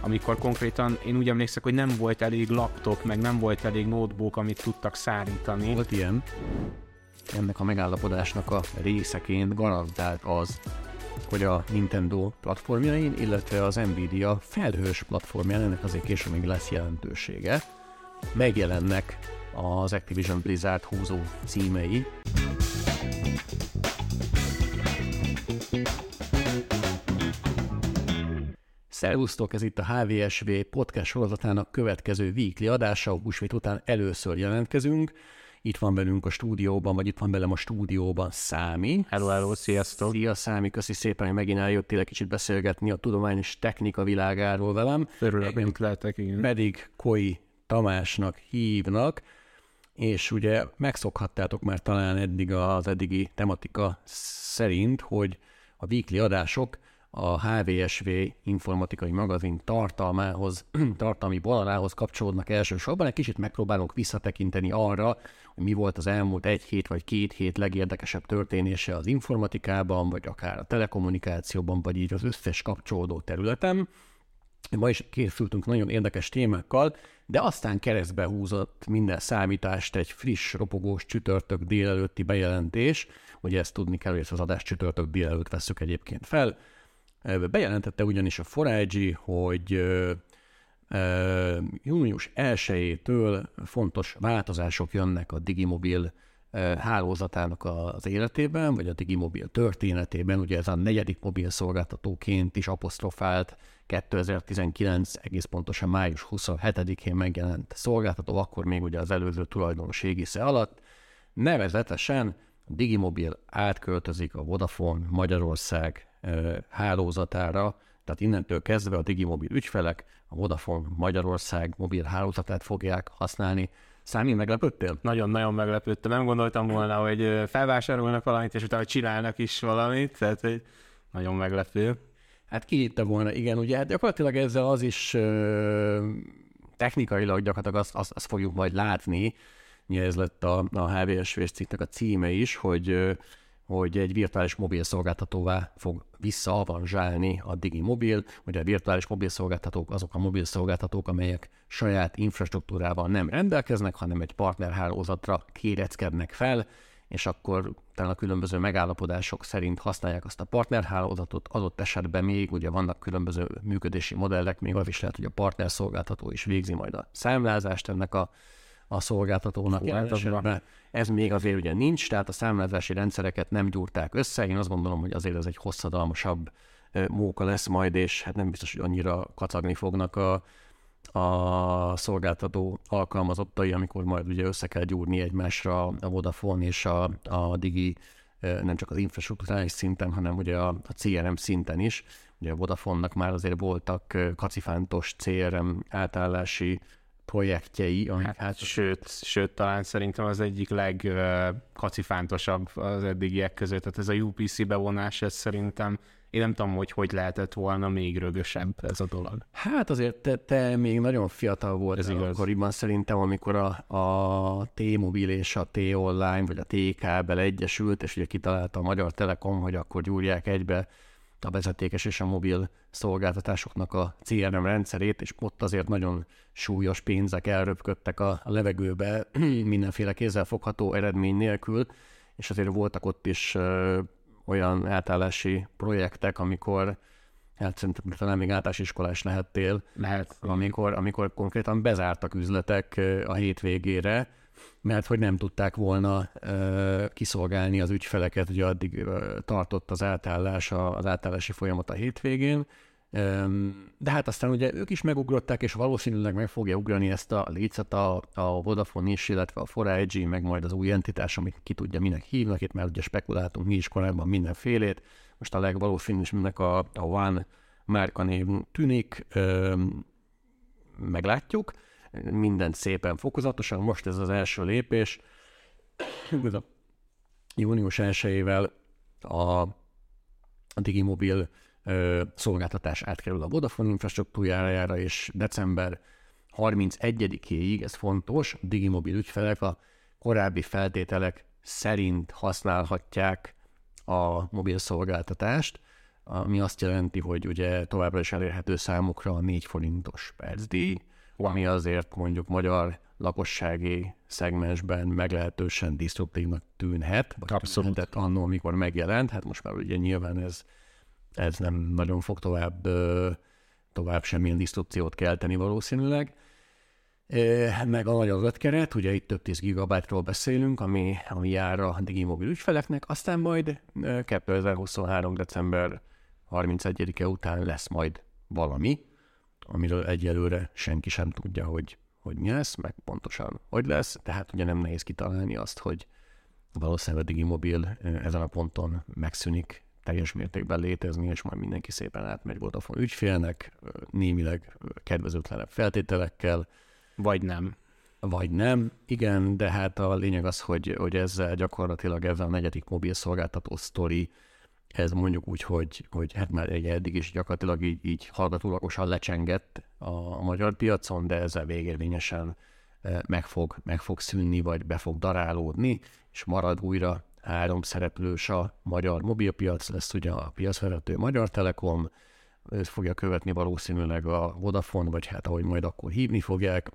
amikor konkrétan én úgy emlékszek, hogy nem volt elég laptop, meg nem volt elég notebook, amit tudtak szállítani. Volt ilyen. Ennek a megállapodásnak a részeként garantált az, hogy a Nintendo platformjain, illetve az NVIDIA felhős platformján, ennek azért később még lesz jelentősége, megjelennek az Activision Blizzard húzó címei. Szervusztok, ez itt a HWSW podcast sorozatának következő weekly adása, a húsvét után először jelentkezünk. Itt van velünk a stúdióban, vagy itt van velem a stúdióban Számi. Hello, hello, sziasztok! Szia Számi, köszi szépen, hogy megint eljöttél kicsit beszélgetni a tudományos technika világáról velem. Örülök, mint lehetek, igen. Pedig Koi Tamásnak hívnak, és ugye megszokhattátok már talán eddig az eddigi tematika szerint, hogy a weekly adások a HWSW informatikai magazin tartalmi vonalához kapcsolódnak elsősorban. Egy kicsit megpróbálunk visszatekinteni arra, hogy mi volt az elmúlt egy hét vagy két hét legérdekesebb történése az informatikában, vagy akár a telekommunikációban, vagy így az összes kapcsolódó területen. Ma is készültünk nagyon érdekes témákkal, de aztán keresztbe húzott minden számítást egy friss, ropogós csütörtök délelőtti bejelentés, hogy ezt tudni kell, hogy ezt az adást csütörtök délelőtt vesszük egyébként fel. Bejelentette ugyanis a 4IG, hogy június 1-től fontos változások jönnek a DiGi Mobil hálózatának az életében, vagy a DiGi Mobil történetében. Ugye ez a negyedik mobil szolgáltatóként is apostrofált 2019, egész pontosan május 27-én megjelent szolgáltató, akkor még ugye az előző tulajdonos égisze alatt. Nevezetesen a DiGi Mobil átköltözik a Vodafone Magyarország hálózatára, tehát innentől kezdve a DiGi Mobil ügyfelek a Vodafone Magyarország mobil hálózatát fogják használni. Számi, meglepődtél? Nagyon-nagyon meglepődtem. Nem gondoltam volna, hogy felvásárolnak valamit, és utána csinálnak is valamit, tehát hogy nagyon meglepő. Hát ki hitte volna, igen, ugye gyakorlatilag ezzel az is technikailag gyakorlatilag azt fogjuk majd látni, ugye ez lett a HWSW-s cikknek a címe is, hogy egy virtuális mobil szolgáltatóvá fog visszaavanzsálni a DiGi Mobil. Ugye a virtuális mobil szolgáltatók azok a mobil szolgáltatók, amelyek saját infrastruktúrával nem rendelkeznek, hanem egy partnerhálózatra kéreckednek fel, és akkor talán a különböző megállapodások szerint használják azt a partnerhálózatot. Adott esetben még ugye vannak különböző működési modellek, még az is lehet, hogy a partnerszolgáltató is végzi majd a számlázást ennek a szolgáltatónak. Ez még azért ugye nincs, tehát a számlázási rendszereket nem gyúrták össze. Én azt gondolom, hogy azért ez egy hosszadalmasabb móka lesz majd, és hát nem biztos, hogy annyira kacagni fognak a szolgáltató alkalmazottai, amikor majd ugye össze kell gyúrni egymásra a Vodafone és a DiGi, nem csak az infrastruktúrális szinten, hanem ugye a CRM szinten is. Ugye a Vodafonnak már azért voltak kacifántos CRM átállási projektjei, amik sőt, talán szerintem az egyik legkacifántosabb az eddigiek között. Tehát ez a UPC bevonás, ez szerintem én nem tudom, hogy lehetett volna még rögösebb ez a dolog. Hát azért te még nagyon fiatal voltál akkoriban szerintem, amikor a T-mobil és a T-online, vagy a T-kábel egyesült, és ugye kitalálta a Magyar Telekom, hogy akkor gyúrják egybe a vezetékes és a mobil szolgáltatásoknak a CRM rendszerét, és ott azért nagyon súlyos pénzek elröpködtek a levegőbe mindenféle kézzelfogható eredmény nélkül, és azért voltak ott is olyan átállási projektek, amikor hát szerintem talán még általániskolás lehettél, amikor konkrétan bezártak üzletek a hétvégére, mert hogy nem tudták volna kiszolgálni az ügyfeleket, ugye addig tartott az átállás, az átállási folyamat a hétvégén, de hát aztán ugye ők is megugrották, és valószínűleg meg fogja ugrani ezt a lécet a Vodafone is, illetve a 4IG, meg majd az új entitás, amit ki tudja, minek hívnak, itt már ugye spekuláltunk mi is korábban mindenfélét, most a legvalószínűsnek a One márkanév tűnik, meglátjuk, mindent szépen fokozatosan, most ez az első lépés. Június 1-ével a DiGi Mobil szolgáltatás átkerül a Vodafone infrastruktúrájára, és december 31-éig, ez fontos, DiGi Mobil ügyfelek a korábbi feltételek szerint használhatják a mobil szolgáltatást. ami azt jelenti, hogy ugye továbbra is elérhető számukra a 4 forintos percdíj, ami azért mondjuk magyar lakossági szegmensben meglehetősen disztruktívnak tűnhet, vagy abszolút tűnhetett annól, amikor megjelent. Hát most már ugye nyilván ez nem nagyon fog tovább semmilyen disztrukciót kelteni valószínűleg. Meg a nagy adatkeret, ugye itt több 10 gigabájtról beszélünk, ami jár a DiGi Mobil ügyfeleknek, aztán majd 2023. december 31-e után lesz majd valami, amiről egyelőre senki sem tudja, hogy mi lesz, meg pontosan hogy lesz, tehát ugye nem nehéz kitalálni azt, hogy valószínűleg a DiGi Mobil ezen a ponton megszűnik teljes mértékben létezni, és majd mindenki szépen átmegy Vodafone ügyfélnek, némileg kedvezőtlenebb feltételekkel, Vagy nem. Igen, de hát a lényeg az, hogy ezzel gyakorlatilag ezzel a negyedik mobil szolgáltató sztori, ez mondjuk úgy, hogy hát már eddig is gyakorlatilag így hallgatólagosan lecsengett a magyar piacon, de ezzel végérvényesen meg fog szűnni, vagy be fog darálódni, és marad újra 3 szereplős a magyar mobilpiac, lesz ugye a piacvezető Magyar Telekom, őt fogja követni valószínűleg a Vodafone, vagy hát ahogy majd akkor hívni fogják,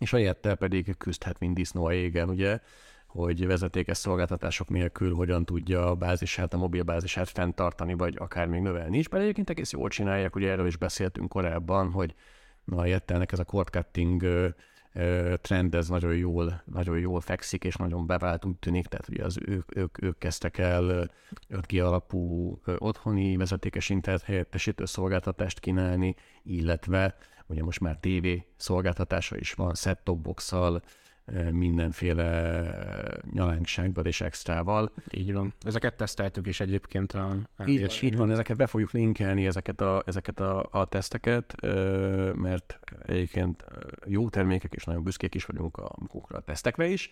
és helyette pedig küzdhet mind disznó a jégen, ugye, hogy vezetékes szolgáltatások nélkül hogyan tudja a bázisát, a mobilbázisát fenntartani, vagy akár még növelni is, mert egyébként egész jól csinálják, ugye erről is beszéltünk korábban, hogy na jettelnek ez a cord-cutting trend, ez nagyon jól fekszik, és nagyon bevált úgy tűnik, tehát ugye az ők kezdtek el 5G alapú otthoni vezetékes internet helyettesítő szolgáltatást kínálni, illetve ugye most már TV szolgáltatása is van, set-top box-szal, mindenféle nyalánksággal és extrával. Így van. Ezeket teszteltük is egyébként. Így van, ezeket be fogjuk linkelni, ezeket a teszteket, mert egyébként jó termékek, és nagyon büszkék is vagyunk a munkukra, a tesztekre is,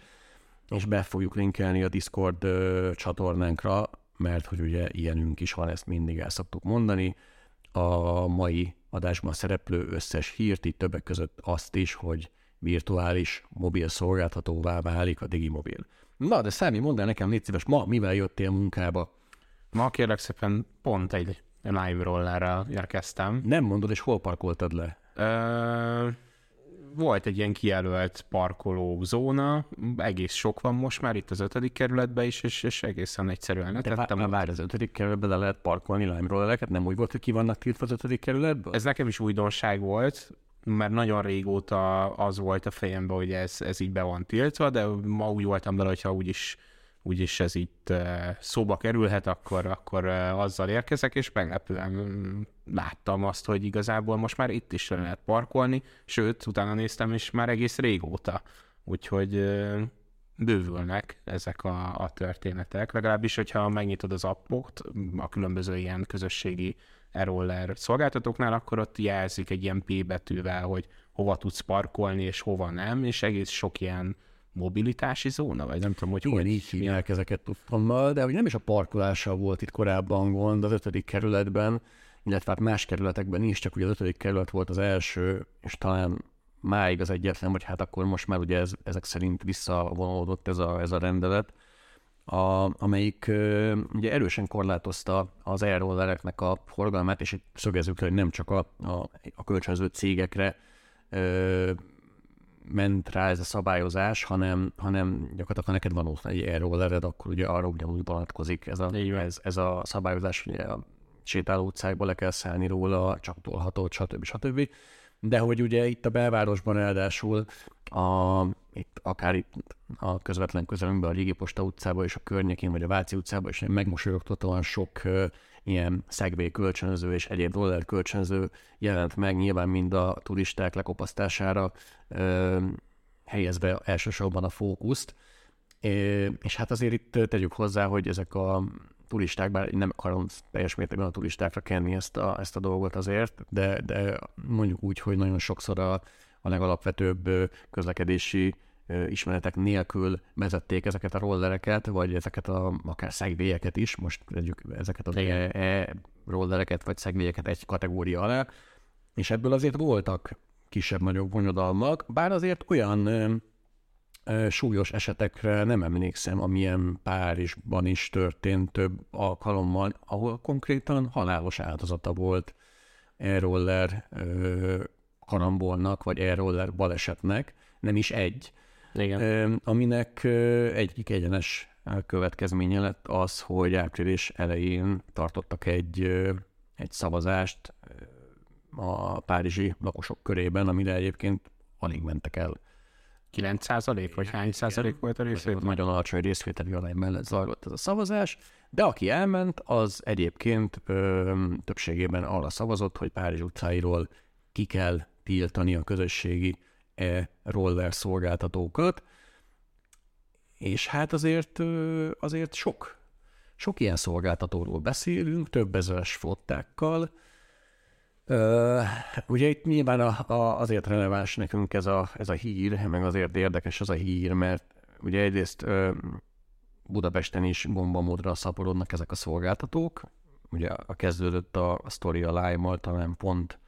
és be fogjuk linkelni a Discord csatornánkra, mert hogy ugye ilyenünk is van, ezt mindig el szoktuk mondani. A mai adásban szereplő összes hírt, így többek között azt is, hogy virtuális mobil szolgáltatóvá válik a DiGi Mobil. Na, de Számi, mondd el nekem, légy szíves, ma mivel jöttél munkába? Ma kérlek szépen pont egy live rollerrel érkeztem. Nem mondod, és hol parkoltad le? Volt egy ilyen kijelölt parkolózóna, egész sok van most már itt az 5. kerületben is, és egészen egyszerűen letettem. De várj, az 5. kerületben le lehet parkolni lime rollereket? Nem úgy volt, hogy ki vannak tiltva az 5. kerületből? Ez nekem is újdonság volt, mert nagyon régóta az volt a fejemben, hogy ez így be van tiltva, de ma úgy voltam bele, hogyha úgyis ez itt szóba kerülhet, akkor azzal érkezek, és meglepően láttam azt, hogy igazából most már itt is lehet parkolni, sőt, utána néztem, és már egész régóta. Úgyhogy bővülnek ezek a történetek. Legalábbis, hogyha megnyitod az appot, a különböző ilyen közösségi e-roller szolgáltatóknál, akkor ott jelzik egy ilyen P betűvel, hogy hova tudsz parkolni, és hova nem, és egész sok ilyen mobilitási zóna, vagy nem tudom, hogy igen, így hívják ezeket tudtommal, de hogy nem is a parkolással volt itt korábban gond az 5. kerületben, illetve hát más kerületekben is, csak ugye az 5. kerület volt az első, és talán máig az egyetlen, vagy hát akkor most már ugye ezek szerint visszavonódott ez a rendelet, amelyik ugye erősen korlátozta az e-rollereknek a forgalmát, és itt szögezzük le, hogy nem csak a kölcsönző cégekre ment rá ez a szabályozás, hanem gyakorlatilag, ha neked van ott egy e-rollered, akkor ugye arra ugyanúgy vonatkozik ez a szabályozás, ugye a sétáló utcákba le kell szállni róla, csatolható, stb. De hogy ugye itt a belvárosban ráadásul akár itt a közvetlen közelünkben, a Régi Posta utcában és a környékén, vagy a Váci utcában is megmosolyogtatóan sok ilyen segway kölcsönző és egyéb roller kölcsönző jelent meg, nyilván mind a turisták lekopasztására helyezve elsősorban a fókuszt. És hát azért itt tegyük hozzá, hogy ezek a turisták, bár nem akarom teljes mértékben a turistákra kenni ezt a dolgot azért, de mondjuk úgy, hogy nagyon sokszor a legalapvetőbb közlekedési ismeretek nélkül vezették ezeket a rollereket, vagy ezeket akár segwayeket is, most vegyük ezeket az rollereket, vagy segwayeket egy kategória alá, és ebből azért voltak kisebb-nagyobb bonyodalmak, bár azért olyan súlyos esetekre nem emlékszem, amilyen Párizsban is történt több alkalommal, ahol konkrétan halálos áldozata volt e-roller karambolnak, vagy e-roller balesetnek, nem is egy. Igen. Aminek egyik egyenes következménye lett az, hogy április elején tartottak egy szavazást a párizsi lakosok körében, amire egyébként alig mentek el. 9% vagy hány százalék volt a részvétel? Nagyon alacsony részvételi arány mellett zajlott ez a szavazás, de aki elment, az egyébként többségében arra szavazott, hogy Párizs utcáiról ki kell tiltani a közösségi e-roller szolgáltatókat, és hát azért sok ilyen szolgáltatóról beszélünk, több ezeres flottákkal. Ugye itt nyilván azért releváns nekünk ez a hír, meg azért érdekes ez a hír, mert ugye egyrészt Budapesten is gombamódra szaporodnak ezek a szolgáltatók. Ugye kezdődött a sztori a Lime-mal talán pont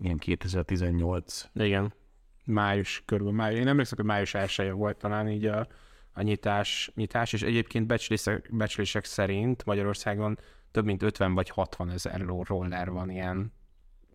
ilyen 2018. Igen, május körülbelül. Én emlékszem, hogy május 1-je volt talán így a nyitás, és egyébként becslések szerint Magyarországon több mint 50 vagy 60 ezer roller van ilyen.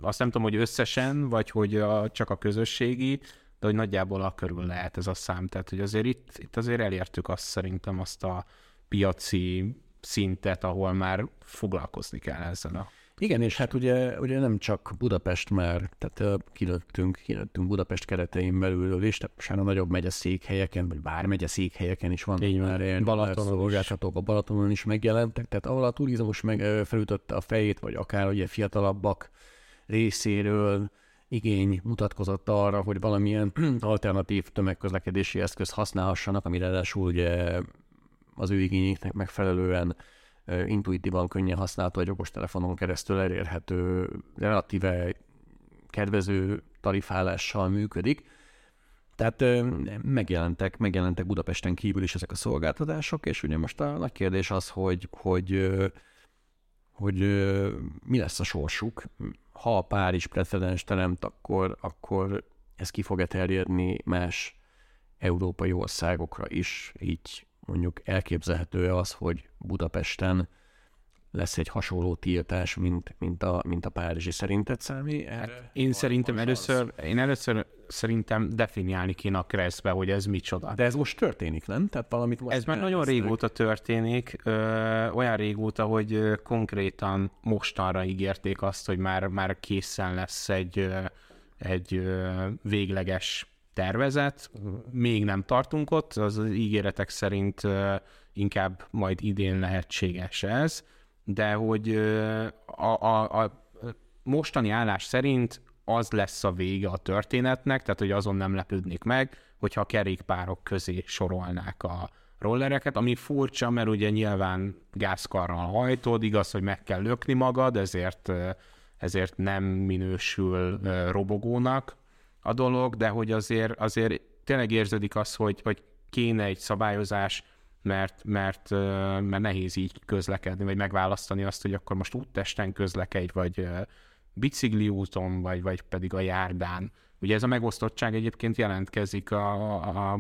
Azt nem tudom, hogy összesen, vagy hogy csak a közösségi, de hogy nagyjából a körül lehet ez a szám. Tehát, hogy azért itt azért elértük azt szerintem azt a piaci szintet, ahol már foglalkozni kell ezzel a... Igen, és hát ugye nem csak Budapest már, tehát kilőttünk Budapest keretein belülről is, tehát most már a nagyobb megyeszékhelyeken, vagy bár megyeszékhelyeken is van. Így már ilyen szolgáltatók a Balatonon is megjelentek, tehát ahol a turizmus felütötte a fejét, vagy akár ugye fiatalabbak részéről igény mutatkozott arra, hogy valamilyen alternatív tömegközlekedési eszközt használhassanak, amire ráadásul ugye az ő igényeknek megfelelően intuitívan könnyen használható, egy okostelefonon keresztül elérhető, relatíve kedvező tarifálással működik. Tehát megjelentek Budapesten kívül is ezek a szolgáltatások, és ugye most a nagy kérdés az, hogy mi lesz a sorsuk. Ha a Párizs precedens teremt, akkor ez ki fog terjedni más európai országokra is, így mondjuk elképzelhető az, hogy Budapesten lesz egy hasonló tiltás, mint a párizsi. Szerinted, Számi? Én először szerintem definiálni kéne a keresztbe, hogy ez micsoda. De ez most történik, nem? Tehát valamit most ez már nagyon régóta történik, olyan régóta, hogy konkrétan mostanra ígérték azt, hogy már készen lesz egy végleges tervezet, még nem tartunk ott, az ígéretek szerint inkább majd idén lehetséges ez, de hogy a mostani állás szerint az lesz a vége a történetnek, tehát hogy azon nem lepődnék meg, hogyha a kerékpárok közé sorolnák a rollereket, ami furcsa, mert ugye nyilván gázkarral hajtod, igaz, hogy meg kell lökni magad, ezért nem minősül robogónak a dolog, de hogy azért tényleg érződik az, hogy kéne egy szabályozás, mert nehéz így közlekedni, vagy megválasztani azt, hogy akkor most úttesten közlekedj, vagy bicikliúton, vagy pedig a járdán. Ugye ez a megosztottság egyébként jelentkezik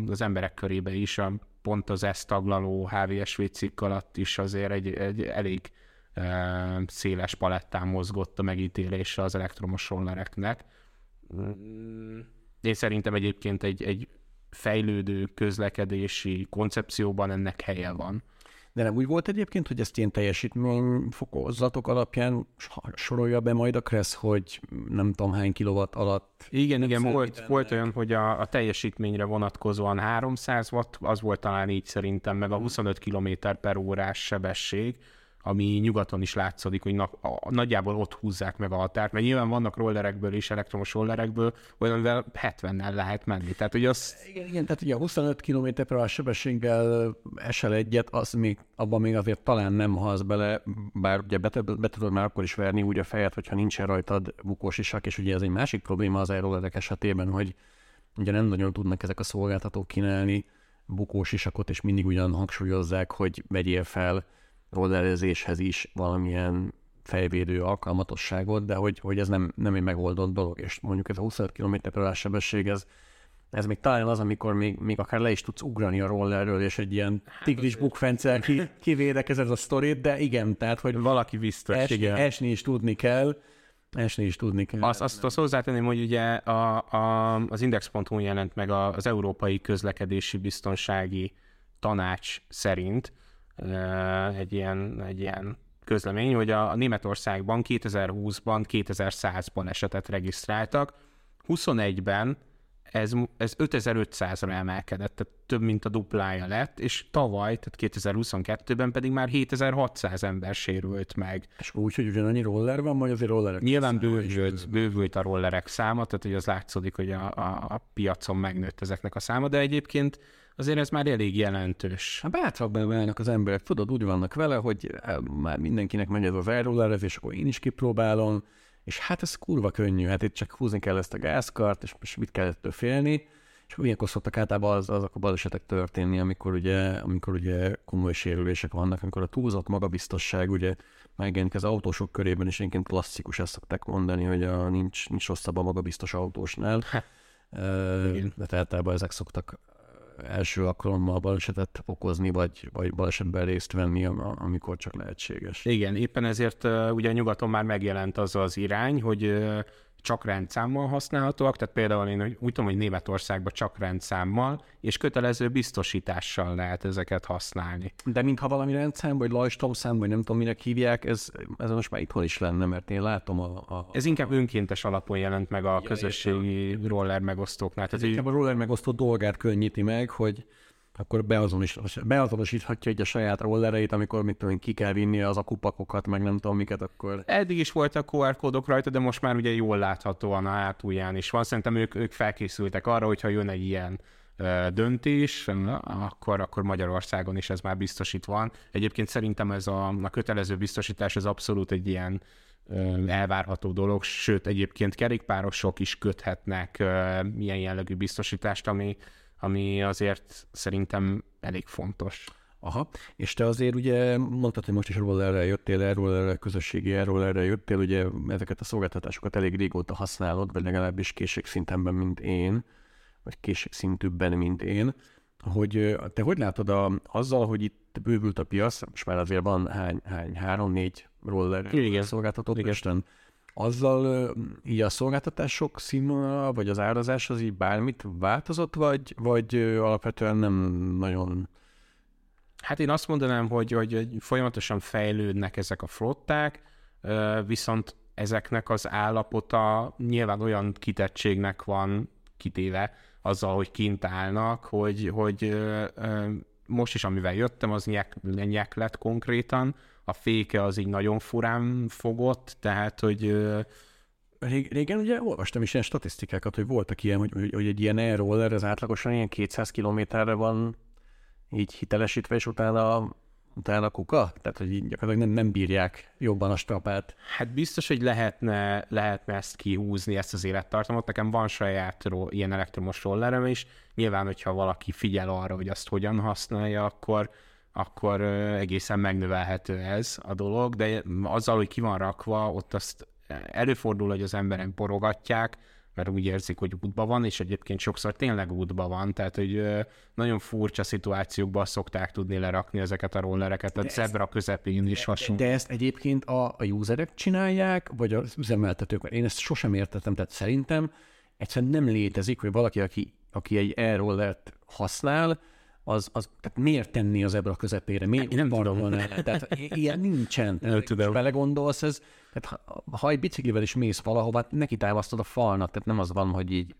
az emberek körébe is, pont az ezt taglaló HVSV cikk alatt is azért egy elég széles palettán mozgott a megítélése az elektromos rollereknek. Én szerintem egyébként egy fejlődő közlekedési koncepcióban ennek helye van. De nem úgy volt egyébként, hogy ezt ilyen teljesítményfokozatok alapján sorolja be majd a Kressz, hogy nem tudom hány kilowatt alatt... Igen, volt olyan, hogy a teljesítményre vonatkozóan 300 watt, az volt talán így szerintem, meg a 25 km/h sebesség, ami nyugaton is látszódik, hogy nagyjából ott húzzák meg a határt, mert nyilván vannak rollerekből és elektromos rollerekből, olyan, amivel 70-nel lehet menni. Tehát, hogy az... Igen, tehát ugye a 25 km/h sebességgel esel egyet, abban még azért talán nem halsz bele, bár ugye be tudod már akkor is verni úgy a fejed, hogyha nincsen rajtad bukósisak, és ugye ez egy másik probléma az e-rollerek esetében, hogy ugye nem nagyon tudnak ezek a szolgáltatók kínálni bukósisakot, és mindig ugyan hangsúlyozzák, hogy vegyél fel rollerezéshez is valamilyen fejvédő alkalmatosságot, de hogy ez nem egy megoldott dolog, és mondjuk ez a 25 km/h sebesség, ez Ez még talán az, amikor még akár le is tudsz ugrani a rollerről, és egy ilyen tigris bukfenccel kivédekezed a sztorit, de igen, tehát, hogy valaki biztos, esni is tudni kell. Azt hozzátenném, hogy ugye az Index.hu jelent meg az Európai Közlekedési Biztonsági Tanács szerint egy ilyen közlemény, hogy a Németországban 2020-ban, 2010-ban esetet regisztráltak, 21-ben ez 5500-ra emelkedett, tehát több mint a duplája lett, és tavaly, tehát 2022-ben pedig már 7600 ember sérült meg. És úgy, hogy ugyanannyi roller van, vagy azért rollerek? Nyilván bővült a rollerek száma, tehát hogy az látszódik, hogy a piacon megnőtt ezeknek a száma, de egyébként azért ez már elég jelentős. Hát bátrabban válnak az emberek, tudod, úgy vannak vele, hogy már mindenkinek megy ez az elrollerez, és akkor én is kipróbálom, és hát ez kurva könnyű, hát itt csak húzni kell ezt a gázkart, és mit kell ettől félni, és ilyenkor szoktak általában azok a balesetek történni, amikor ugye komoly sérülések vannak, amikor a túlzott magabiztosság, ugye megjelenik az autósok körében, és egyébként klasszikus, ezt szokták mondani, hogy nincs rosszabb a magabiztos autósnál. De általában ezek szoktak első alkalommal balesetet okozni, vagy balesetben részt venni, amikor csak lehetséges. Igen, éppen ezért ugye nyugaton már megjelent az az irány, hogy csak rendszámmal használhatóak, tehát például én úgy tudom, hogy Németországban csak rendszámmal, és kötelező biztosítással lehet ezeket használni. De mintha valami rendszám, vagy lajstromszám, vagy nem tudom, minek hívják, ez most már itthon is lenne, mert én látom Ez inkább önkéntes alapon jelent meg a közösségi roller megosztóknál. Tehát inkább a roller megosztó dolgát könnyíti meg, hogy akkor beazonosíthatja így a saját rollereit, amikor mit tudom, ki kell vinnie az akupakokat, meg nem tudom miket, akkor... Eddig is voltak QR kódok rajta, de most már ugye jól láthatóan a hátulján is van. Szerintem ők felkészültek arra, hogyha jön egy ilyen döntés, akkor Magyarországon is ez már biztosít van. Egyébként szerintem ez a kötelező biztosítás az abszolút egy ilyen elvárható dolog, sőt egyébként kerékpárosok is köthetnek ilyen jellegű biztosítást, ami azért szerintem elég fontos. Aha, és te azért ugye mondtad, hogy most is rollerre jöttél, ugye ezeket a szolgáltatásokat elég régóta használod, vagy legalábbis készségszintűbben, mint én, hogy te hogy látod azzal, hogy itt bővült a piac, most már azért van hány 3-4 roller szolgáltató Pesten, azzal így a szolgáltatások színvonala, vagy az árazás az így bármit változott, vagy alapvetően nem nagyon? Hát én azt mondanám, hogy folyamatosan fejlődnek ezek a flották, viszont ezeknek az állapota nyilván olyan kitettségnek van kitéve azzal, hogy kint állnak, hogy most is, amivel jöttem, az nyek lett konkrétan, a féke az így nagyon furán fogott, tehát, hogy... Régen ugye olvastam is ilyen statisztikákat, hogy voltak ilyen, hogy egy ilyen e-roller az átlagosan ilyen 200 kilométerre van így hitelesítve, és utána kuka? Tehát, hogy így gyakorlatilag nem bírják jobban a strapát. Hát biztos, hogy lehetne ezt kihúzni, ezt az élettartamot. Nekem van saját ilyen elektromos rollerem is. Nyilván, hogyha valaki figyel arra, hogy azt hogyan használja, akkor egészen megnövelhető ez a dolog, de azzal, hogy ki van rakva, ott azt előfordul, hogy az emberek borogatják, mert úgy érzik, hogy útba van, és egyébként sokszor tényleg útba van, tehát hogy nagyon furcsa szituációkban szokták tudni lerakni ezeket a rollereket, tehát zebra közepén is hasonló. De ezt egyébként a userek csinálják, vagy az üzemeltetők? Én ezt sosem értettem, tehát szerintem egyszerűen nem létezik, hogy valaki, aki egy e-rollert használ, tehát miért tenni az ebra közepére? Miért nem barolna el? Tehát ilyen nincsen. Belegondolsz, tehát ha egy biciklivel is mész valahova, neki távasztod a falnak, tehát nem az van, hogy így...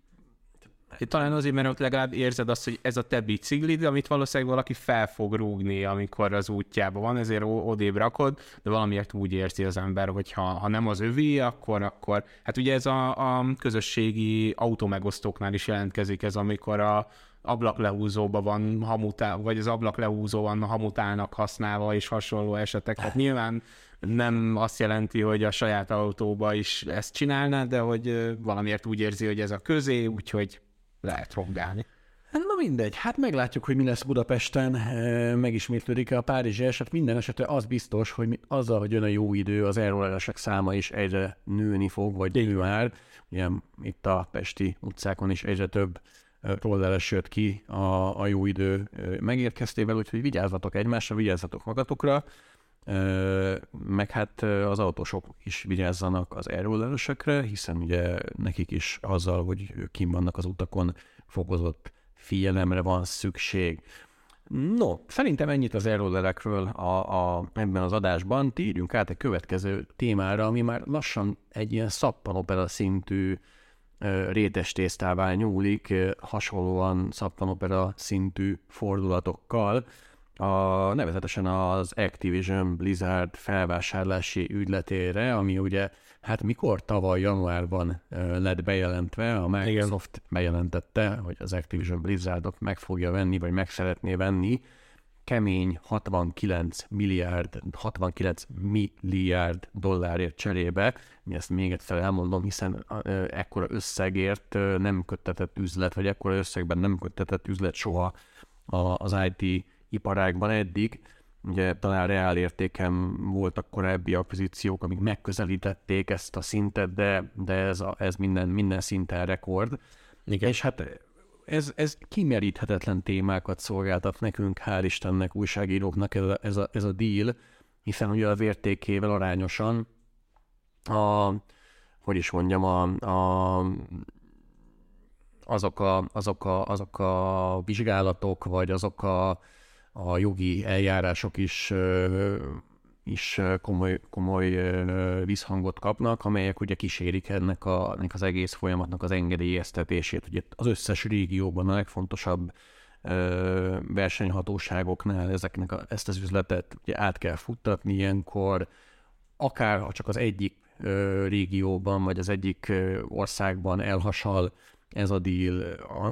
Talán azért, mert ott legalább érzed azt, hogy ez a te biciklid, amit valószínűleg valaki fel fog rúgni, amikor az útjában van, ezért odébb rakod, de valamiért úgy érzi az ember, hogy ha nem az övé, akkor... Hát ugye ez a közösségi automegosztóknál is jelentkezik ez, amikor ablaklehúzóban van hamutál, vagy az ablaklehúzó van hamutálnak használva, és hasonló esetek. Hát nyilván nem azt jelenti, hogy a saját autóba is ezt csinálná, de hogy valamiért úgy érzi, hogy ez a közé, úgyhogy lehet rongálni. Na mindegy, hát meglátjuk, hogy mi lesz Budapesten, megismétlődik-e a párizsi eset. Minden esetre az biztos, hogy azzal, hogy jön a jó idő, az elrollerek száma is egyre nőni fog, vagy nő már. Ilyen itt a pesti utcákon is egyre több rolleres jött ki a jó idő megérkeztével, úgyhogy vigyázzatok egymásra, vigyázzatok magatokra, meg hát az autósok is vigyázzanak az elrollerösökre, hiszen ugye nekik is azzal, hogy kint vannak az utakon, fokozott figyelemre van szükség. No, szerintem ennyit az elrollerekről ebben az adásban. Térjünk át egy következő témára, ami már lassan egy ilyen szappanopera szintű rétes tésztává nyúlik, hasonlóan szappanopera szintű fordulatokkal. Nevezetesen az Activision Blizzard felvásárlási ügyletére, ami ugye, hát mikor tavaly januárban lett bejelentve, a Microsoft igen, bejelentette, hogy az Activision Blizzardot meg fogja venni, vagy meg szeretné venni kemény 69 milliárd dollárért cserébe. Ezt még egyszer elmondom, hiszen ekkora összegért nem köttetett üzlet, vagy ekkora összegben nem köttetett üzlet soha az IT iparágban eddig. Ugye talán reál értéken voltak korábbi akvizíciók, amik megközelítették ezt a szintet, de ez minden szinten rekord. Igen. És hát ez kimeríthetetlen témákat szolgáltat nekünk, hál' Istennek, újságíróknak ez a deal, hiszen ugye a vértékével arányosan azok a vizsgálatok, vagy azok a jogi eljárások is komoly visszhangot kapnak, amelyek ugye kísérik ennek az egész folyamatnak az engedélyeztetését. Ugye az összes régióban a legfontosabb versenyhatóságoknál ezt az üzletet ugye át kell futtatni ilyenkor, akár ha csak az egyik régióban, vagy az egyik országban elhasal ez a deal,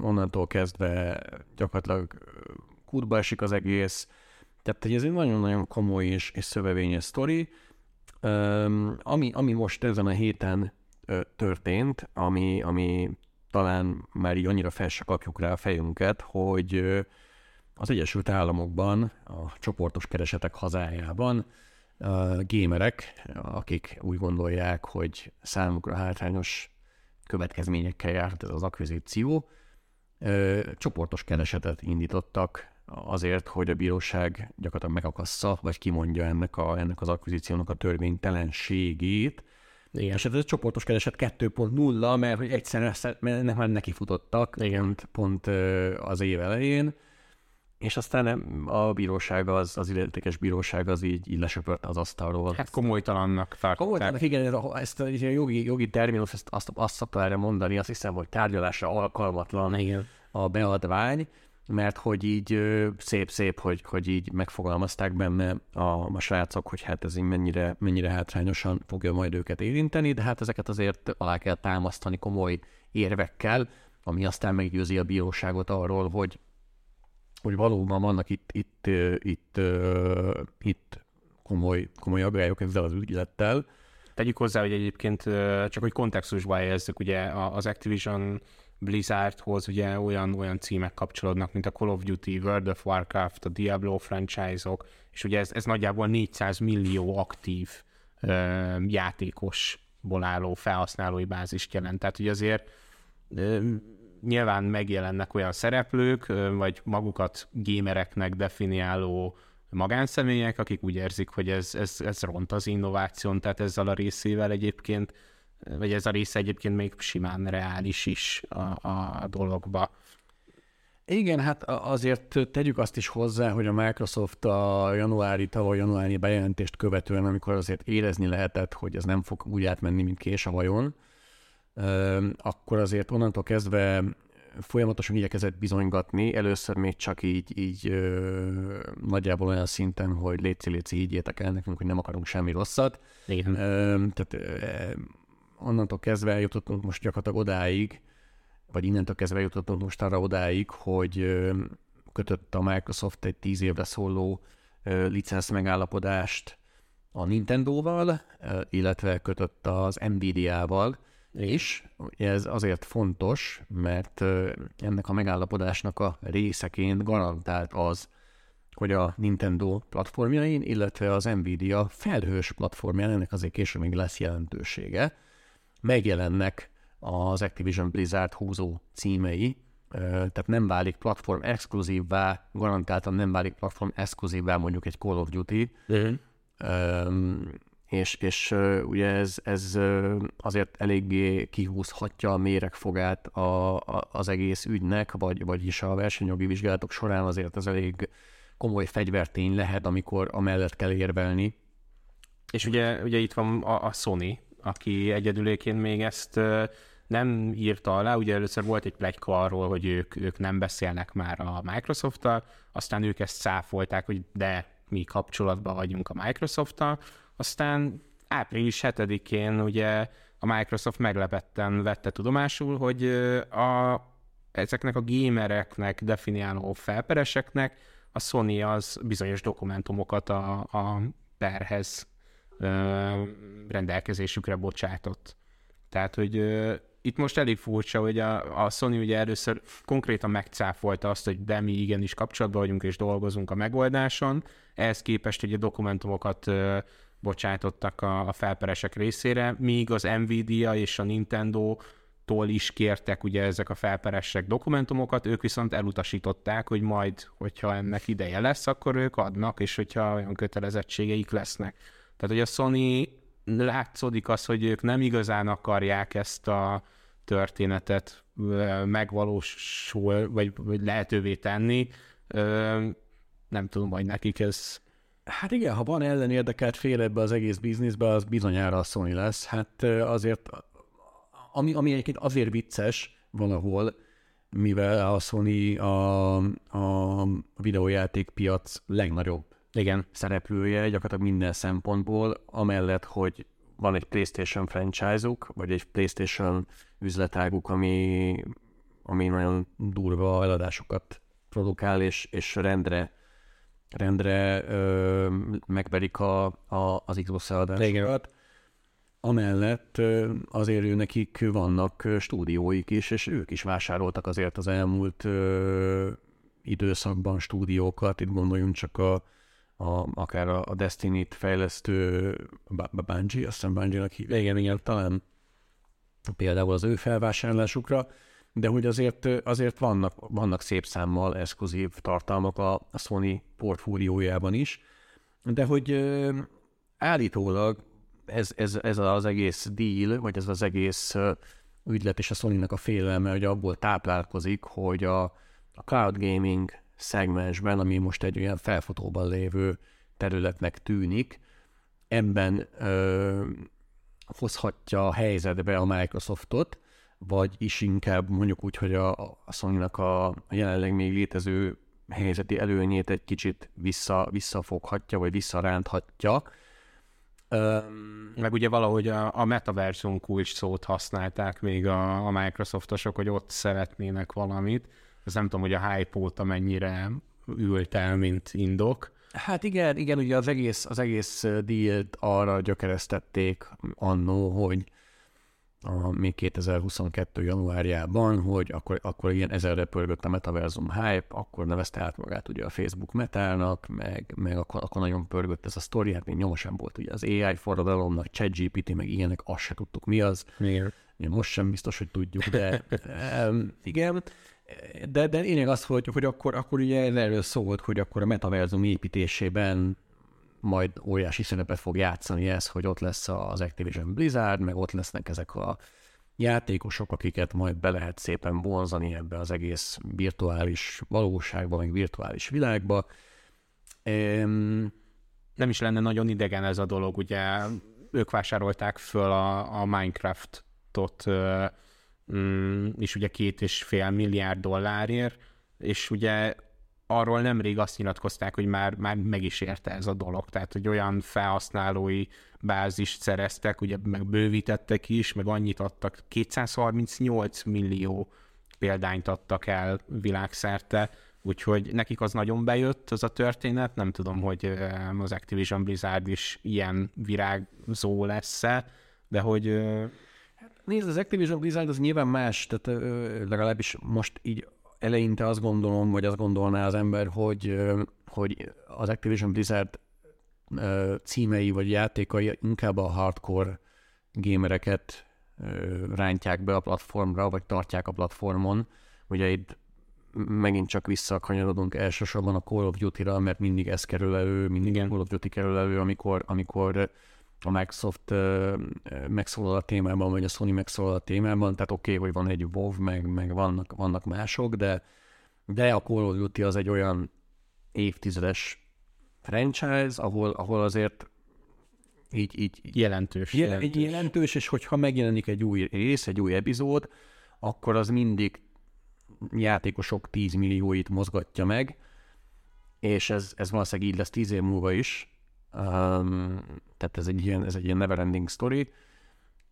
onnantól kezdve gyakorlatilag útba esik az egész. Tehát ez egy nagyon-nagyon komoly és szövevényes sztori. Ami most ezen a héten történt, ami talán már így annyira fel se kapjuk rá a fejünket, hogy az Egyesült Államokban, a csoportos keresetek hazájában gémerek, akik úgy gondolják, hogy számukra hátrányos következményekkel járt ez az akvizíció, csoportos keresetet indítottak azért, hogy a bíróság gyakorlatilag megakassza, vagy kimondja ennek az akvizíciónak a törvénytelenségét. Igen. És ez a csoportos kereset 2.0, mert hogy egyszerűen ennek már nekifutottak pont az év elején, és aztán a bíróság, az illetékes bíróság az így lesöpörte az asztalról. Hát komolytalannak tartották. Komolytalannak, igen, ezt a jogi terminus, azt szoktam erre mondani, azt hiszem, hogy tárgyalásra alkalmatlan igen, a beadvány, mert hogy így szép-szép, hogy így megfogalmazták benne a srácok, hogy hát ez így mennyire hátrányosan fogja majd őket érinteni, de hát ezeket azért alá kell támasztani komoly érvekkel, ami aztán meggyőzi a bíróságot arról, hogy valóban vannak itt komoly aggályok ezzel az ügylettel. Tegyük hozzá, hogy egyébként csak hogy kontextusba helyezzük, ugye az Activision Blizzardhoz ugye olyan címek kapcsolódnak, mint a Call of Duty, World of Warcraft, a Diablo franchise-ok, és ugye ez nagyjából 400 millió aktív játékosból álló felhasználói bázist jelent. Tehát ugye azért nyilván megjelennek olyan szereplők, vagy magukat gémereknek definiáló magánszemélyek, akik úgy érzik, hogy ez ront az innováción, tehát ezzel a részével egyébként, vagy ez a része egyébként még simán reális is a dologba. Igen, hát azért tegyük azt is hozzá, hogy a Microsoft a tavaly januári bejelentést követően, amikor azért érezni lehetett, hogy ez nem fog úgy átmenni, mint kés a vajon, akkor azért onnantól kezdve folyamatosan igyekezett bizonygatni, először még csak így nagyjából olyan szinten, hogy léci higgyétek el nekünk, hogy nem akarunk semmi rosszat. Igen. Onnantól kezdve eljutottunk most gyakorlatilag odáig, vagy innentől kezdve eljutottunk most arra odáig, hogy kötött a Microsoft egy 10 évre szóló licensz megállapodást a Nintendo-val, illetve kötött az NVIDIA-val, és ez azért fontos, mert ennek a megállapodásnak a részeként garantált az, hogy a Nintendo platformjain, illetve az NVIDIA felhős platformján, ennek azért később még lesz jelentősége, megjelennek az Activision Blizzard húzó címei, tehát nem válik platform exkluzívvá, garantáltan nem válik platform exkluzívvá mondjuk egy Call of Duty, és ugye ez azért eléggé kihúzhatja a méregfogát az egész ügynek, vagyis a versenyjogi vizsgálatok során azért ez elég komoly fegyvertény lehet, amikor amellett kell érvelni. És ugye itt van a Sony, aki egyedüléként még ezt nem írta alá, ugye először volt egy pletyka arról, hogy ők nem beszélnek már a Microsofttal, aztán ők ezt cáfolták, hogy de mi kapcsolatban vagyunk a Microsofttal, aztán április 7-én ugye a Microsoft meglepetten vette tudomásul, hogy ezeknek a gamereknek definiáló felpereseknek a Sony az bizonyos dokumentumokat a perhez rendelkezésükre bocsátott. Tehát, hogy itt most elég furcsa, hogy a Sony ugye először konkrétan megcáfolta azt, hogy de mi igenis kapcsolatban vagyunk és dolgozunk a megoldáson, ehhez képest ugye dokumentumokat bocsátottak a felperesek részére, míg az NVIDIA és a Nintendo-tól is kértek ugye ezek a felperesek dokumentumokat, ők viszont elutasították, hogy majd, hogyha ennek ideje lesz, akkor ők adnak, és hogyha olyan kötelezettségeik lesznek. Tehát, hogy a Sony látszódik az, hogy ők nem igazán akarják ezt a történetet megvalósul, vagy lehetővé tenni. Nem tudom, hogy nekik ez... Hát igen, ha van ellenérdekelt fél ebbe az egész bizniszbe, az bizonyára a Sony lesz. Hát azért, ami egyébként azért vicces valahol, mivel a Sony a videójátékpiac legnagyobb szereplője gyakorlatilag minden szempontból, amellett, hogy van egy PlayStation franchise-uk, vagy egy PlayStation üzletáguk, ami nagyon durva eladásokat produkál, és rendre megverik az Xbox eladásokat. Amellett azért nekik vannak stúdióik is, és ők is vásároltak azért az elmúlt időszakban stúdiókat, itt gondoljunk csak akár a Destiny-t fejlesztő Bungie, azt hiszem Bungie-nak hívják, igen, talán például az ő felvásárlásukra, de hogy azért vannak szép számmal exkluzív tartalmak a Sony portfóliójában is, de hogy állítólag ez az egész deal, vagy ez az egész ügylet és a Sony-nak a félelme, hogy abból táplálkozik, hogy a cloud gaming szegmensben, ami most egy olyan felfutóban lévő területnek tűnik, ebben hozhatja a helyzetbe a Microsoftot, vagyis inkább mondjuk úgy, hogy a Sony-nak a jelenleg még létező helyzeti előnyét egy kicsit visszafoghatja, vagy visszaránthatja. Meg ugye valahogy a metaversum kulcs szót használták még a Microsoftosok, hogy ott szeretnének valamit. Ezt nem tudom, hogy a hype óta mennyire ült el, mint indok. Hát igen, ugye az egész dealt arra gyökeresztették annó, hogy még 2022. januárjában, hogy akkor ilyen ezerre pörgött a metaversum hype, akkor nevezte át magát ugye a Facebook metának, meg akkor nagyon pörgött ez a sztori, hát még nyoma sem volt ugye az AI forradalomnak, ChatGPT, meg ilyenek, azt se tudtuk mi az. Igen. Most sem biztos, hogy tudjuk, de igen. De lényeg az, hogy akkor ugye erről szólt, hogy akkor a metaverzum építésében majd óriási szerepet fog játszani ez, hogy ott lesz az Activision Blizzard, meg ott lesznek ezek a játékosok, akiket majd be lehet szépen vonzani ebbe az egész virtuális valóságba, meg virtuális világba. Nem is lenne nagyon idegen ez a dolog, ugye ők vásárolták föl a Minecraftot, és ugye $2,5 milliárd, és ugye arról nemrég azt nyilatkozták, hogy már meg is érte ez a dolog, tehát hogy olyan felhasználói bázist szereztek, ugye meg bővítettek is, meg annyit adtak, 238 millió példányt adtak el világszerte, úgyhogy nekik az nagyon bejött az a történet, nem tudom, hogy az Activision Blizzard is ilyen virágzó lesz-e, de hogy... Nézd, az Activision Blizzard az nyilván más, tehát legalábbis most így eleinte azt gondolom, vagy azt gondolná az ember, hogy az Activision Blizzard címei vagy játékai inkább a hardcore gamereket rántják be a platformra, vagy tartják a platformon, Ugye itt megint csak visszakanyarodunk elsősorban a Call of Duty-ra, mert mindig ez kerül elő, mindig Call of Duty kerül elő, amikor a Microsoft megszólal a témában, vagy a Sony megszólal a témában, tehát oké, hogy van egy WoW, meg vannak mások, de a Call of Duty az egy olyan évtizedes franchise, ahol azért így jelentős, és hogyha megjelenik egy új rész, egy új epizód, akkor az mindig játékosok 10 millióit mozgatja meg, és ez valószínűleg így lesz 10 év múlva is. Tehát ez egy ilyen never ending story,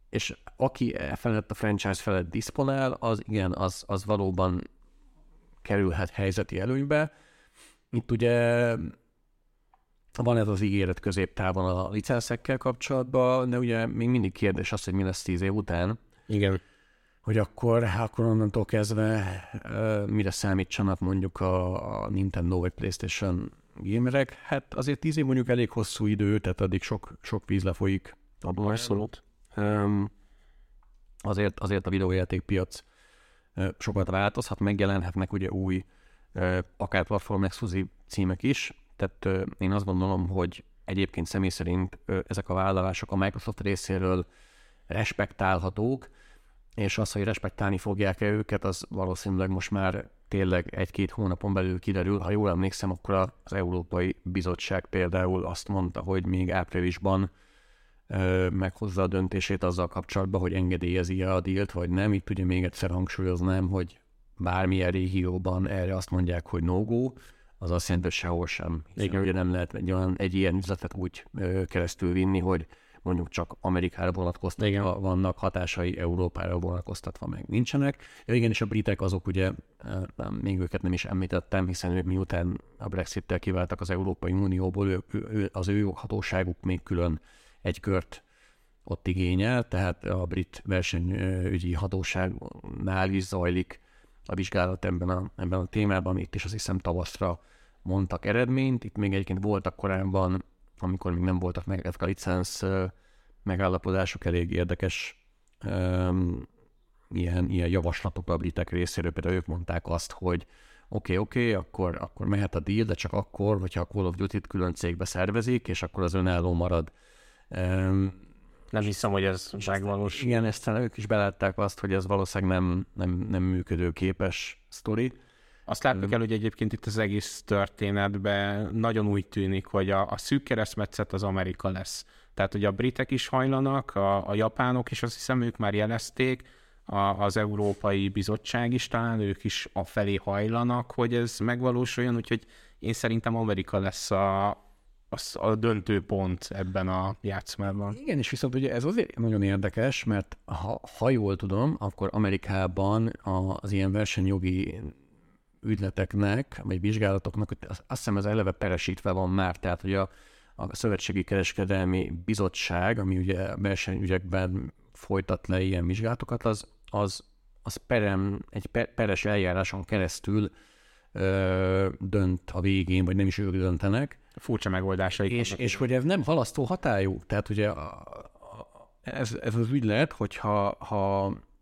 és aki felett a franchise felett diszponál, az igen, az valóban kerülhet helyzeti előnybe. Itt ugye van ez az ígéret középtávon a licenszekkel kapcsolatban, de ugye még mindig kérdés az, hogy mi lesz 10 év után. Igen. Hogy akkor onnantól kezdve mire számítsanak mondjuk a Nintendo vagy PlayStation gamerek. Hát azért 10 év mondjuk elég hosszú idő, tehát addig sok víz lefolyik. Abszolút. Azért a videójátékpiac sokat változhat, megjelenhetnek ugye új, akár platform exkluzív címek is. Tehát én azt gondolom, hogy egyébként személy szerint ezek a vállalások a Microsoft részéről respektálhatók, és az, hogy respektálni fogják-e őket, az valószínűleg most már tényleg 1-2 hónapon belül kiderül. Ha jól emlékszem, akkor az Európai Bizottság például azt mondta, hogy még áprilisban meghozza a döntését azzal kapcsolatban, hogy engedélyezi a dílt, vagy nem. Itt ugye még egyszer hangsúlyoznám, hogy bármilyen régióban erre azt mondják, hogy no-go, az azt jelenti, hogy sehol sem. Hiszen ugye nem lehet egy ilyen üzletet úgy keresztül vinni, hogy mondjuk csak Amerikára vonatkoztatva vannak hatásai, Európára vonatkoztatva meg nincsenek. Ja, igen, és a britek azok ugye, még őket nem is említettem, hiszen ők miután a Brexit-tel kiváltak az Európai Unióból, az ő hatóságuk még külön egy kört ott igényel, tehát a brit versenyügyi hatóságnál is zajlik a vizsgálat ebben a témában, itt is azt hiszem tavaszra mondtak eredményt, itt még egyébként voltak korábban, amikor még nem voltak meg ezek a licensz megállapodások, elég érdekes ilyen javaslatok a britek részéről, például ők mondták azt, hogy oké, akkor mehet a deal, de csak akkor, hogyha a Call of Duty-t külön cégbe szervezik, és akkor az önálló marad. Nem hiszem, hogy ez megvalós. Igen, aztán ők is belátták azt, hogy ez valószínűleg nem működőképes sztori. Azt látni kell, hogy egyébként itt az egész történetben nagyon úgy tűnik, hogy a szűk keresztmetszet az Amerika lesz. Tehát, hogy a britek is hajlanak, a japánok is, azt hiszem ők már jelezték, az Európai Bizottság is talán, ők is afelé hajlanak, hogy ez megvalósuljon, úgyhogy én szerintem Amerika lesz a döntő pont ebben a játszmában. Igen, és viszont ugye ez azért nagyon érdekes, mert ha jól tudom, akkor Amerikában az ilyen versenyjogi ügyleteknek, vagy vizsgálatoknak, azt hiszem ez eleve peresítve van már, tehát hogy a Szövetségi Kereskedelmi Bizottság, ami ugye versenyügyekben folytat le ilyen vizsgálatokat, az peres eljáráson keresztül dönt a végén, vagy nem is ők döntenek. Furcsa megoldásaik. És hogy ez nem halasztó hatályú, tehát ugye ez az ügylet, hogyha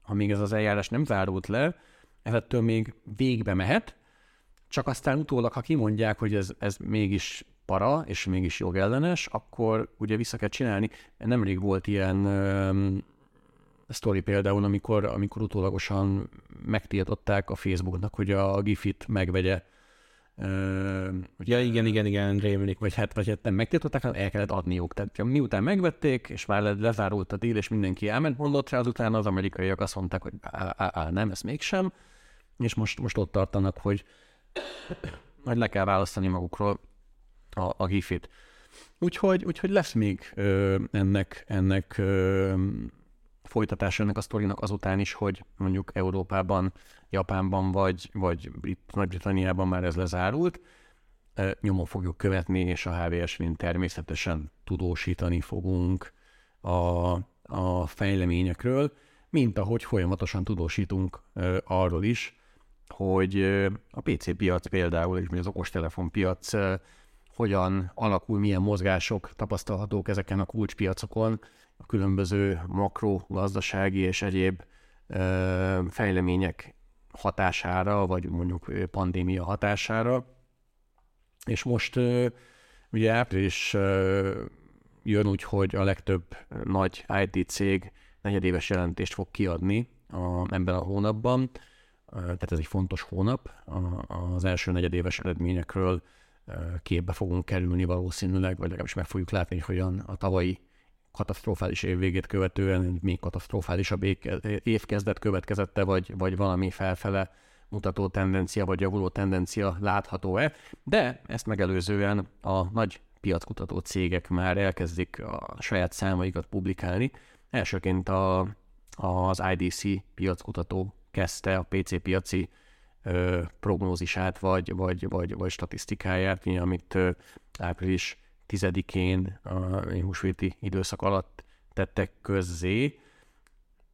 ha még ez az eljárás nem zárult le, ettől még végbe mehet, csak aztán utólag, ha kimondják, hogy ez mégis para, és mégis jogellenes, akkor ugye vissza kell csinálni. Nemrég volt ilyen sztori például, amikor utólagosan megtiltották a Facebooknak, hogy a GIF-it megvegye. Igen, rémlik. Vagy hát nem megtiltották, hanem el kellett adniuk. Tehát miután megvették, és már lezárult a deal, és mindenki elment, mondott rá, azután az amerikaiak azt mondták, hogy nem, ez mégsem. És most ott tartanak, hogy majd le kell választani magukról a GIF-it. Úgyhogy lesz még ennek folytatása ennek a sztorinak azután is, hogy mondjuk Európában, Japánban vagy Nagy-Britanniában már ez lezárult. Nyomon fogjuk követni, és a HWSW-n természetesen tudósítani fogunk a fejleményekről, mint ahogy folyamatosan tudósítunk arról is, hogy a PC piac például, és az okostelefon piac hogyan alakul, milyen mozgások tapasztalhatók ezeken a kulcspiacokon, a különböző makro, gazdasági és egyéb fejlemények hatására, vagy mondjuk pandémia hatására. És most ugye április jön úgy, hogy a legtöbb nagy IT cég negyedéves jelentést fog kiadni ebben a hónapban, tehát ez egy fontos hónap. Az első negyedéves eredményekről képbe fogunk kerülni valószínűleg, vagy legalábbis meg fogjuk látni, hogy a tavalyi katasztrofális év végét követően még katasztrofálisabb évkezdet következette, vagy valami felfele mutató tendencia, vagy javuló tendencia látható-e, de ezt megelőzően a nagy piackutató cégek már elkezdik a saját számaikat publikálni. Elsőként az IDC piackutató kezdte a PC piaci prognózisát, vagy statisztikáját, amit április 10-én a húsvéti időszak alatt tettek közzé,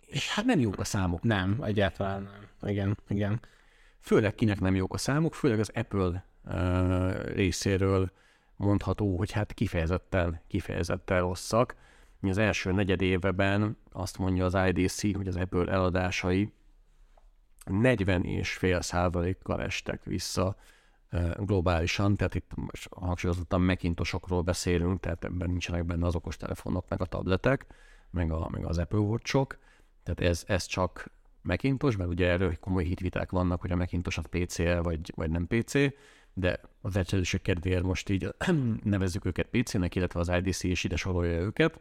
és hát nem jók a számok. Nem, egyáltalán nem. Igen. Főleg kinek nem jók a számok, főleg az Apple részéről mondható, hogy hát kifejezetten rosszak. Az első negyed évben azt mondja az IDC, hogy az Apple eladásai 40,5%-kal estek vissza globálisan, tehát itt most hangsúlyozottan Macintosokról beszélünk, tehát ebben nincsenek benne az okostelefonok, meg a tabletek, meg az Apple Watch-ok, tehát ez csak Macintosh, mert ugye erről komoly hitviták vannak, hogy a Macintosh az PC-e vagy nem PC, de az egyszerűség kedvéért most így nevezzük őket PC-nek, illetve az IDC is ide sorolja őket.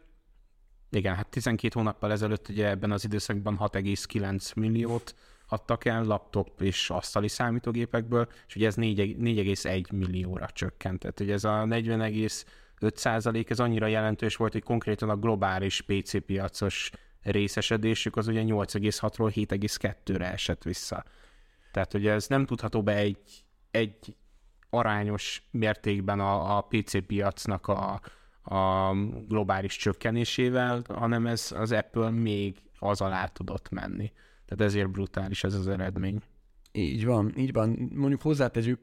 Igen, hát 12 hónappal ezelőtt ugye ebben az időszakban 6,9 milliót adtak el laptop és asztali számítógépekből, és ugye ez 4,1 millióra csökkent. Tehát ugye ez a 40,5% ez annyira jelentős volt, hogy konkrétan a globális PC piacos részesedésük az ugye 8,6-ról 7,2-re esett vissza. Tehát ugye ez nem tudható be egy arányos mértékben a PC piacnak a globális csökkenésével, hanem ez az Apple még az alá tudott menni. Tehát ezért brutális ez az eredmény. Így van. Mondjuk hozzáteszük,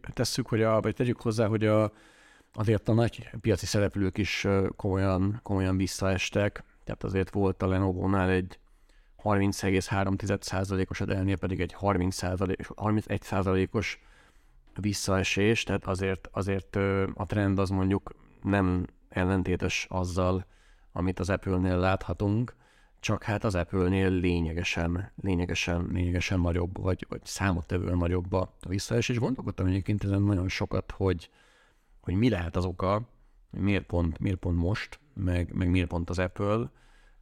vagy tegyük hozzá, hogy azért a nagy piaci szereplők is komolyan visszaestek, tehát azért volt a Lenovo-nál egy 30,3%-os, a Dell-nél pedig egy 31%-os visszaesés, tehát azért a trend az mondjuk nem ellentétes azzal, amit az Apple-nél láthatunk, csak hát az Apple-nél lényegesen nagyobb, vagy számottevően nagyobb a visszaesés. Gondolkodtam egyébként ezen nagyon sokat, hogy mi lehet az oka, miért pont most, meg miért pont az Apple,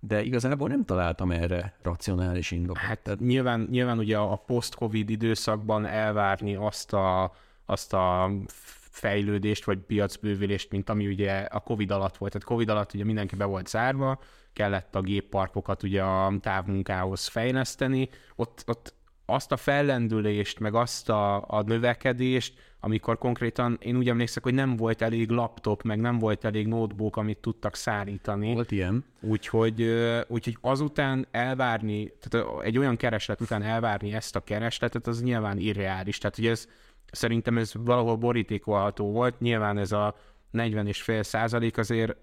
de igazából nem találtam erre racionális indokot. Hát nyilván ugye a post-covid időszakban elvárni azt a fejlődést, vagy piacbővülést, mint ami ugye a Covid alatt volt. Tehát Covid alatt ugye mindenki be volt zárva, kellett a gépparkokat ugye a távmunkához fejleszteni. Ott azt a fellendülést, meg azt a növekedést, amikor konkrétan én úgy emlékszek, hogy nem volt elég laptop, meg nem volt elég notebook, amit tudtak szállítani. Volt ilyen. Úgyhogy azután elvárni, tehát egy olyan kereslet után elvárni ezt a keresletet, az nyilván irreális. Tehát ugye ez szerintem ez valahol borítékolható volt, nyilván ez a 40,5% azért,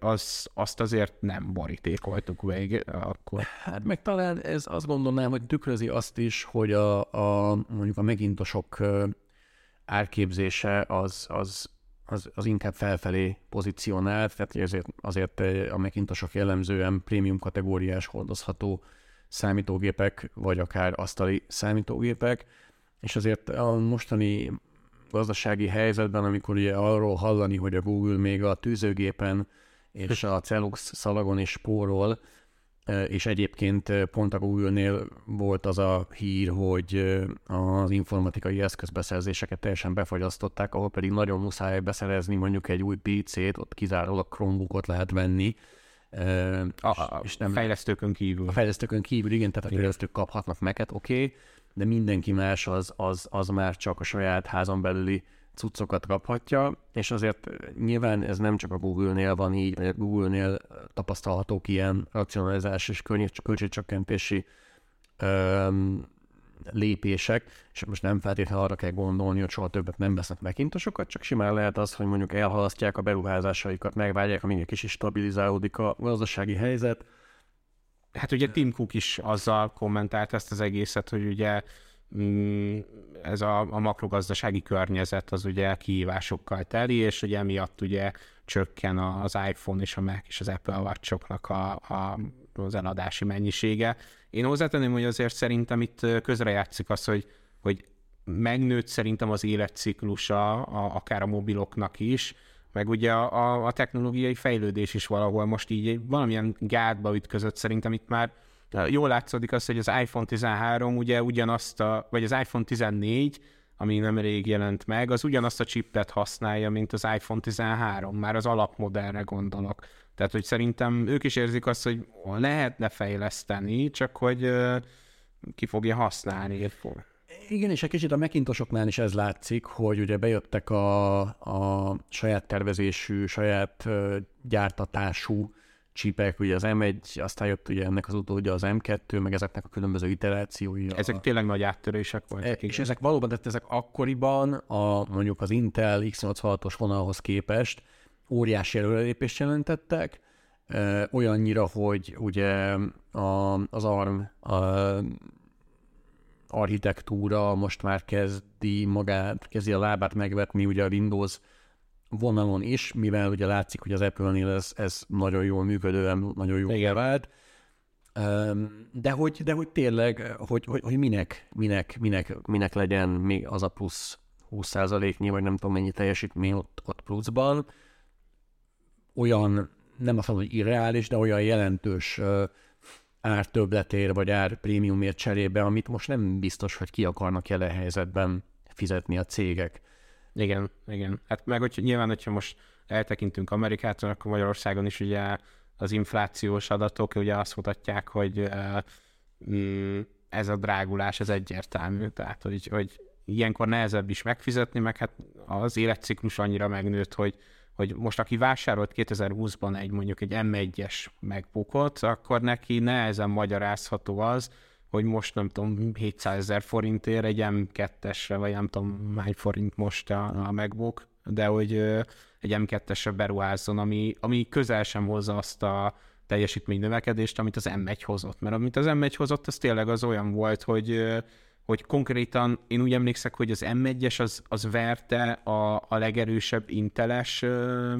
azt azért nem borítékoltuk végig akkor. Hát meg talán ez, azt gondolnám, hogy tükrözi azt is, hogy mondjuk a Macintosok árképzése az inkább felfelé pozícionált, tehát azért a Macintosok jellemzően prémium kategóriás hordozható számítógépek, vagy akár asztali számítógépek, és azért a mostani gazdasági helyzetben, amikor ugye arról hallani, hogy a Google még a tűzőgépen és a Celux szalagon is spórol, és egyébként pont a Google-nél volt az a hír, hogy az informatikai eszközbeszerzéseket teljesen befagyasztották, ahol pedig nagyon muszáj beszerezni mondjuk egy új PC-t, ott kizárólag Chromebookot lehet venni. És nem fejlesztőkön kívül. A fejlesztőkön kívül, igen, tehát a fejlesztők kaphatnak Mac-et, oké. De mindenki más az már csak a saját házon belüli cuccokat kaphatja, és azért nyilván ez nem csak a Google-nél van így, vagy a Google-nél tapasztalhatók ilyen racionalizás és költségcsökkentési lépések, és most nem feltétlenül arra kell gondolni, hogy soha többet nem vesznek Macintosokat, csak simán lehet az, hogy mondjuk elhalasztják a beruházásaikat, megvárják, amíg egy kicsit stabilizálódik a gazdasági helyzet. Hát ugye Tim Cook is azzal kommentált ezt az egészet, hogy ugye ez a makrogazdasági környezet az ugye kihívásokkal teli, és ugye emiatt ugye csökken az iPhone és a Mac és az Apple Watch-oknak az eladási mennyisége. Én hozzátenném, hogy azért szerintem itt közrejátszik az, hogy megnőtt szerintem az életciklusa akár a mobiloknak is, meg ugye a technológiai fejlődés is valahol most így valamilyen gátba ütközött szerintem itt már. Jól látszódik az, hogy az iPhone 13 ugye ugyanazt vagy az iPhone 14, ami nemrég jelent meg, az ugyanazt a chipet használja, mint az iPhone 13, már az alapmodellre gondolok. Tehát, hogy szerintem ők is érzik azt, hogy lehetne fejleszteni, csak hogy ki fogja használni. Igen, és egy kicsit a Macintosoknál is ez látszik, hogy ugye bejöttek a saját tervezésű, saját gyártatású csípek, ugye az M1, aztán jött ugye ennek az utódja az M2, meg ezeknek a különböző iterációi. Ezek tényleg nagy áttörések voltak. És ezek valóban, tehát ezek akkoriban mondjuk az Intel X86-os vonalhoz képest óriási előrelépést jelentettek, olyannyira, hogy ugye az ARM architektúra most már kezdi a lábát megvetni ugye a Windows vonalon is, mivel ugye látszik, hogy az Apple-nél ez nagyon jól működően, nagyon jól bevált. De hogy tényleg, hogy minek legyen még az a plusz 20%-nyi, vagy nem tudom mennyi teljesítmény ott pluszban, olyan, nem azt mondom, hogy irreális, de olyan jelentős ártöbbletért, vagy árprémiumért cserébe, amit most nem biztos, hogy ki akarnak jelen helyzetben fizetni a cégek. Igen, igen. Hát meg hogy nyilván, hogyha most eltekintünk Amerikától, akkor Magyarországon is ugye az inflációs adatok ugye azt mutatják, hogy ez a drágulás, ez egyértelmű. Tehát, hogy ilyenkor nehezebb is megfizetni, meg hát az életciklus annyira megnőtt, hogy most aki vásárolt 2020-ban mondjuk egy M1-es MacBookot, akkor neki nehezen magyarázható az, hogy most nem tudom, 700 000 forintért egy M2-esre, vagy nem tudom, hány forint most a MacBook, de hogy egy M2-esre beruházzon, ami közel sem hozza azt a teljesítmény növekedést, amit az M1 hozott. Mert amit az M1 hozott, az tényleg az olyan volt, hogy konkrétan én úgy emlékszek, hogy az M1-es az verte a legerősebb Inteles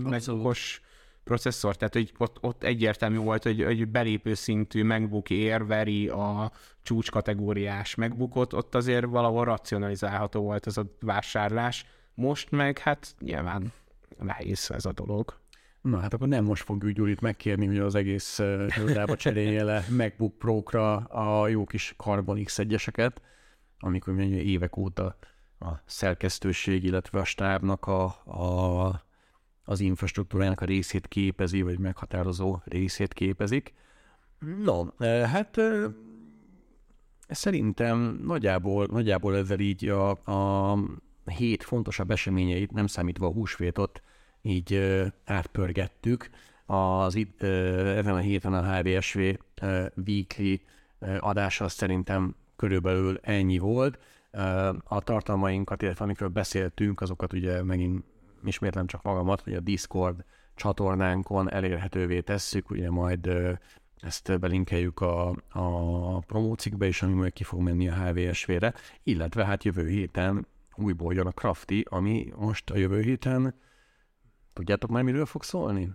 MacBookos processzor, tehát hogy ott egyértelmű volt, hogy belépő szintű MacBook Air veri a csúcskategóriás MacBookot, ott azért valahol racionalizálható volt ez a vásárlás. Most meg hát nyilván nehéz ez a dolog. Na hát akkor nem most fogjuk Gyurit megkérni, hogy az egész höldába cserélje le MacBook Pro-kra a jó kis Carbon X1-eseket, amikor mondjuk évek óta a szerkesztőség, illetve a stábnak az infrastruktúrának a részét képezi, vagy meghatározó részét képezik. No, hát szerintem nagyjából ezzel így a hét fontosabb eseményeit, nem számítva a húsvétot, így átpörgettük. Ezen a héten a HWSW weekly adása szerintem körülbelül ennyi volt. A tartalmainkat, illetve amikről beszéltünk, azokat ugye megint ismétlem csak magamat, hogy a Discord csatornánkon elérhetővé tesszük, ugye majd ezt belinkeljük a promócikbe is, ami majd ki fog menni a HWSW-re, illetve hát jövő héten újból jön a Crafty, ami most a jövő héten, tudjátok már miről fog szólni?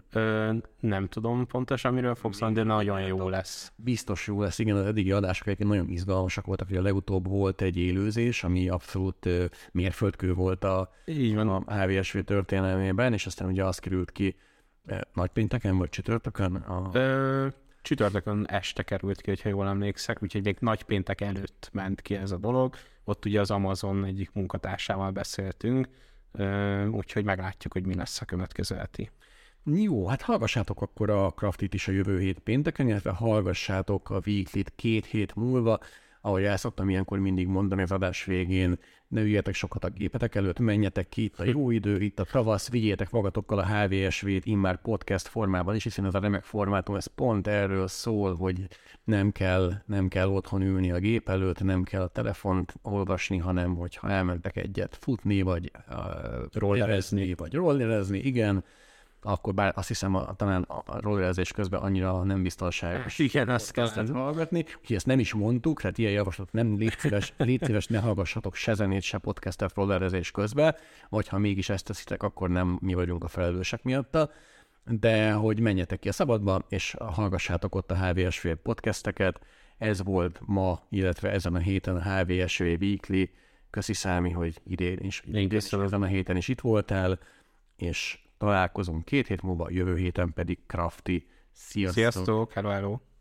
Nem tudom pontosan miről fog szólni, de nagyon jó lesz. Biztos jó lesz, igen, az eddigi adások egyébként nagyon izgalmasak voltak, hogy a legutóbb volt egy élőzés, ami abszolút mérföldkő volt a HWSW történelmében, és aztán ugye az került ki nagypénteken vagy csütörtökön? Csütörtökön este került ki, hogyha jól emlékszek, úgyhogy még nagypéntek előtt ment ki ez a dolog. Ott ugye az Amazon egyik munkatársával beszéltünk, úgyhogy meglátjuk, hogy mi lesz a következő heti. Jó, hát hallgassátok akkor a Craftit is a jövő hét pénteken, illetve hallgassátok a Weekly-t 2 hét múlva, ahogy el szoktam ilyenkor mindig mondani az adás végén, ne üljetek sokat a gépetek előtt, menjetek ki, itt a jó idő, itt a tavasz, vigyétek magatokkal a HWSW-t immár podcast formában is, hiszen ez a remek formátum, ez pont erről szól, hogy nem kell otthon ülni a gép előtt, nem kell a telefont olvasni, hanem hogyha elmentek egyet futni, vagy rollerezni, igen, akkor bár azt hiszem talán a rollerezés közben annyira nem biztonságos. Igen, azt kezdtem hallgatni. Úgyhogy ezt nem is mondtuk, tehát ilyen javaslatot nem légy szíves, ne hallgassatok se zenét, se podcastet rollerezés közben, vagy ha mégis ezt teszitek, akkor nem mi vagyunk a felelősek miatta, de hogy menjetek ki a szabadba, és hallgassátok ott a HWSW podcasteket. Ez volt ma, illetve ezen a héten a HWSW Weekly. Köszi Számi, hogy idén is, ezen a héten is itt voltál, és találkozunk 2 hét múlva, jövő héten pedig Crafty. Sziasztok! Sziasztok, hello, hello!